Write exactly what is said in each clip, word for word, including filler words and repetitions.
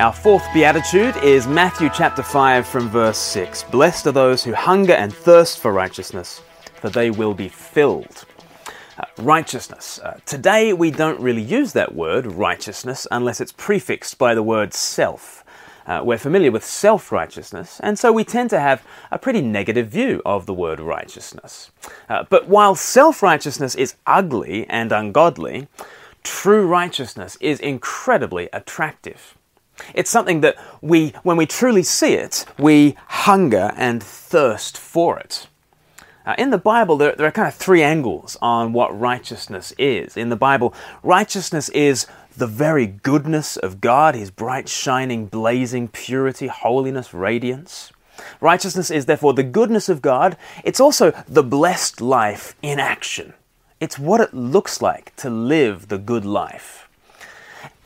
Our fourth beatitude is Matthew chapter five from verse six. Blessed are those who hunger and thirst for righteousness, for they will be filled. Uh, righteousness. Uh, today we don't really use that word, righteousness, unless it's prefixed by the word self. Uh, we're familiar with self-righteousness, and so we tend to have a pretty negative view of the word righteousness. Uh, but while self-righteousness is ugly and ungodly, true righteousness is incredibly attractive. It's something that we, when we truly see it, we hunger and thirst for it. Uh, in the Bible, there, there are kind of three angles on what righteousness is. In the Bible, righteousness is the very goodness of God, His bright, shining, blazing purity, holiness, radiance. Righteousness is therefore the goodness of God. It's also the blessed life in action. It's what it looks like to live the good life.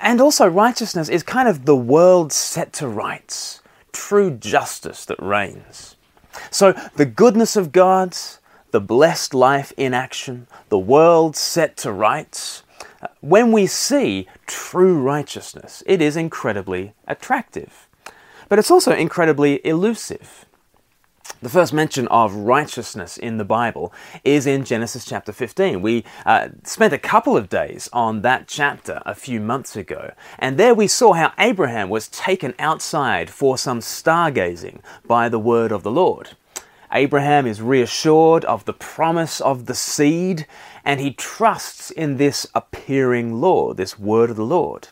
And also righteousness is kind of the world set to rights, true justice that reigns. So the goodness of God, the blessed life in action, the world set to rights. When we see true righteousness, it is incredibly attractive, but it's also incredibly elusive. The first mention of righteousness in the Bible is in Genesis chapter fifteen. We uh, spent a couple of days on that chapter a few months ago, and there we saw how Abraham was taken outside for some stargazing by the word of the Lord. Abraham is reassured of the promise of the seed, and he trusts in this appearing law, this word of the Lord.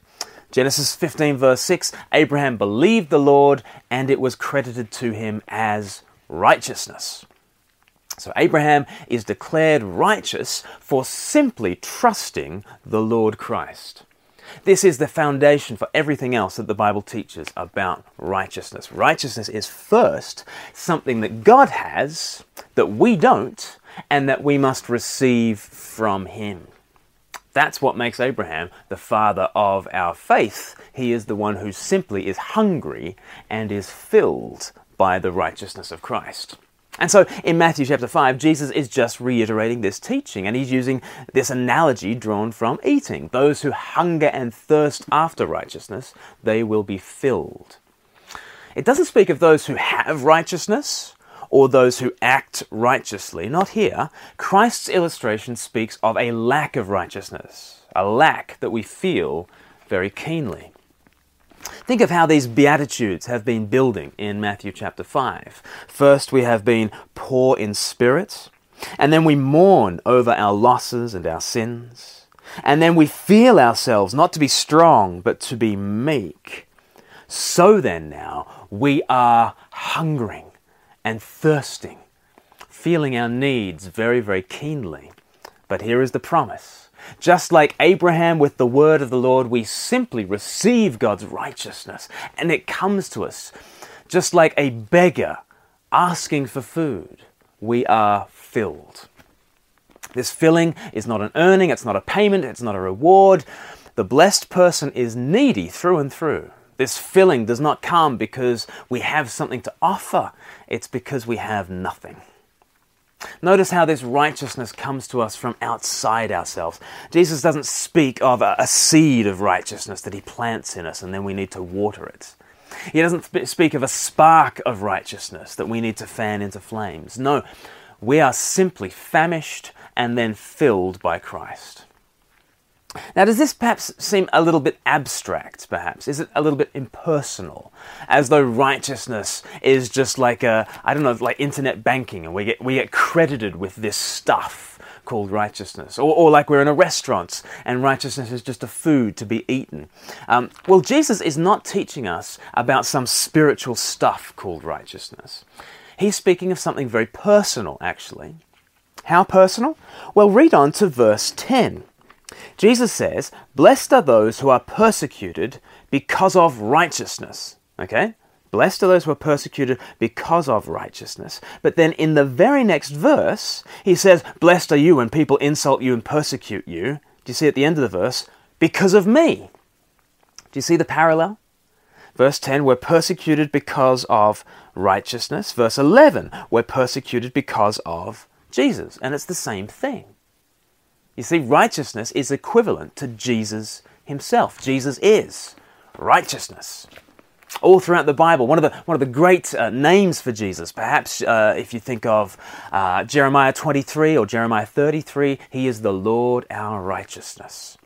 Genesis fifteen verse six, Abraham believed the Lord, and it was credited to him as righteousness. So Abraham is declared righteous for simply trusting the Lord Christ. This is the foundation for everything else that the Bible teaches about righteousness. Righteousness is first something that God has, that we don't, and that we must receive from Him. That's what makes Abraham the father of our faith. He is the one who simply is hungry and is filled by the righteousness of Christ. And so in Matthew chapter five, Jesus is just reiterating this teaching, and he's using this analogy drawn from eating. Those who hunger and thirst after righteousness, they will be filled. It doesn't speak of those who have righteousness or those who act righteously. Not here. Christ's illustration speaks of a lack of righteousness, a lack that we feel very keenly. Think of how these Beatitudes have been building in Matthew chapter five. First, we have been poor in spirit, and then we mourn over our losses and our sins, and then we feel ourselves not to be strong, but to be meek. So then now, we are hungering and thirsting, feeling our needs very, very keenly. But here is the promise. Just like Abraham with the word of the Lord, we simply receive God's righteousness, and it comes to us. Just like a beggar asking for food, we are filled. This filling is not an earning, it's not a payment, it's not a reward. The blessed person is needy through and through. This filling does not come because we have something to offer, it's because we have nothing. Notice how this righteousness comes to us from outside ourselves. Jesus doesn't speak of a seed of righteousness that he plants in us and then we need to water it. He doesn't speak of a spark of righteousness that we need to fan into flames. No, we are simply famished and then filled by Christ. Now, does this perhaps seem a little bit abstract, perhaps? Is it a little bit impersonal? As though righteousness is just like, a, I don't know, like internet banking, and we get we get credited with this stuff called righteousness. Or, or like we're in a restaurant, and righteousness is just a food to be eaten. Um, well, Jesus is not teaching us about some spiritual stuff called righteousness. He's speaking of something very personal, actually. How personal? Well, read on to verse ten. Jesus says, blessed are those who are persecuted because of righteousness. Okay? Blessed are those who are persecuted because of righteousness. But then in the very next verse, he says, blessed are you when people insult you and persecute you. Do you see at the end of the verse? Because of me. Do you see the parallel? Verse ten, we're persecuted because of righteousness. Verse eleven, we're persecuted because of Jesus. And it's the same thing. You see, righteousness is equivalent to Jesus himself. Jesus is righteousness. all throughout the Bible. One of the one of the great uh, names for Jesus, perhaps uh, if you think of uh, Jeremiah twenty-three or Jeremiah thirty-three, he is the Lord our righteousness.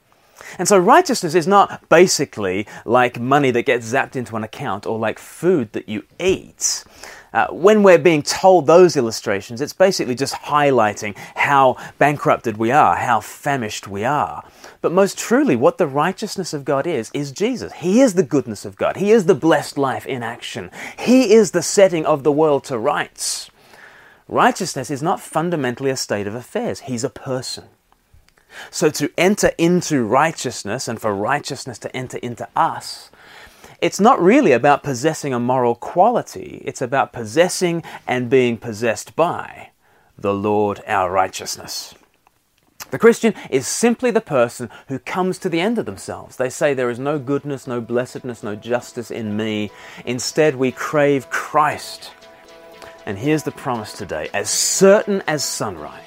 And so righteousness is not basically like money that gets zapped into an account or like food that you eat. Uh, when we're being told those illustrations, it's basically just highlighting how bankrupted we are, how famished we are. But most truly, what the righteousness of God is, is Jesus. He is the goodness of God. He is the blessed life in action. He is the setting of the world to rights. Righteousness is not fundamentally a state of affairs. He's a person. So to enter into righteousness and for righteousness to enter into us, it's not really about possessing a moral quality. It's about possessing and being possessed by the Lord our righteousness. The Christian is simply the person who comes to the end of themselves. They say there is no goodness, no blessedness, no justice in me. Instead, we crave Christ. And here's the promise today, as certain as sunrise.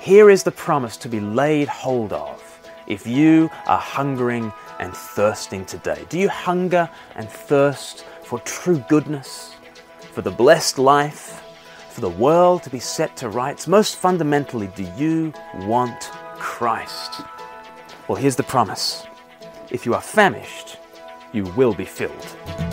Here is the promise to be laid hold of if you are hungering and thirsting today. Do you hunger and thirst for true goodness, for the blessed life, for the world to be set to rights? Most fundamentally, do you want Christ? Well, here's the promise. If you are famished, you will be filled.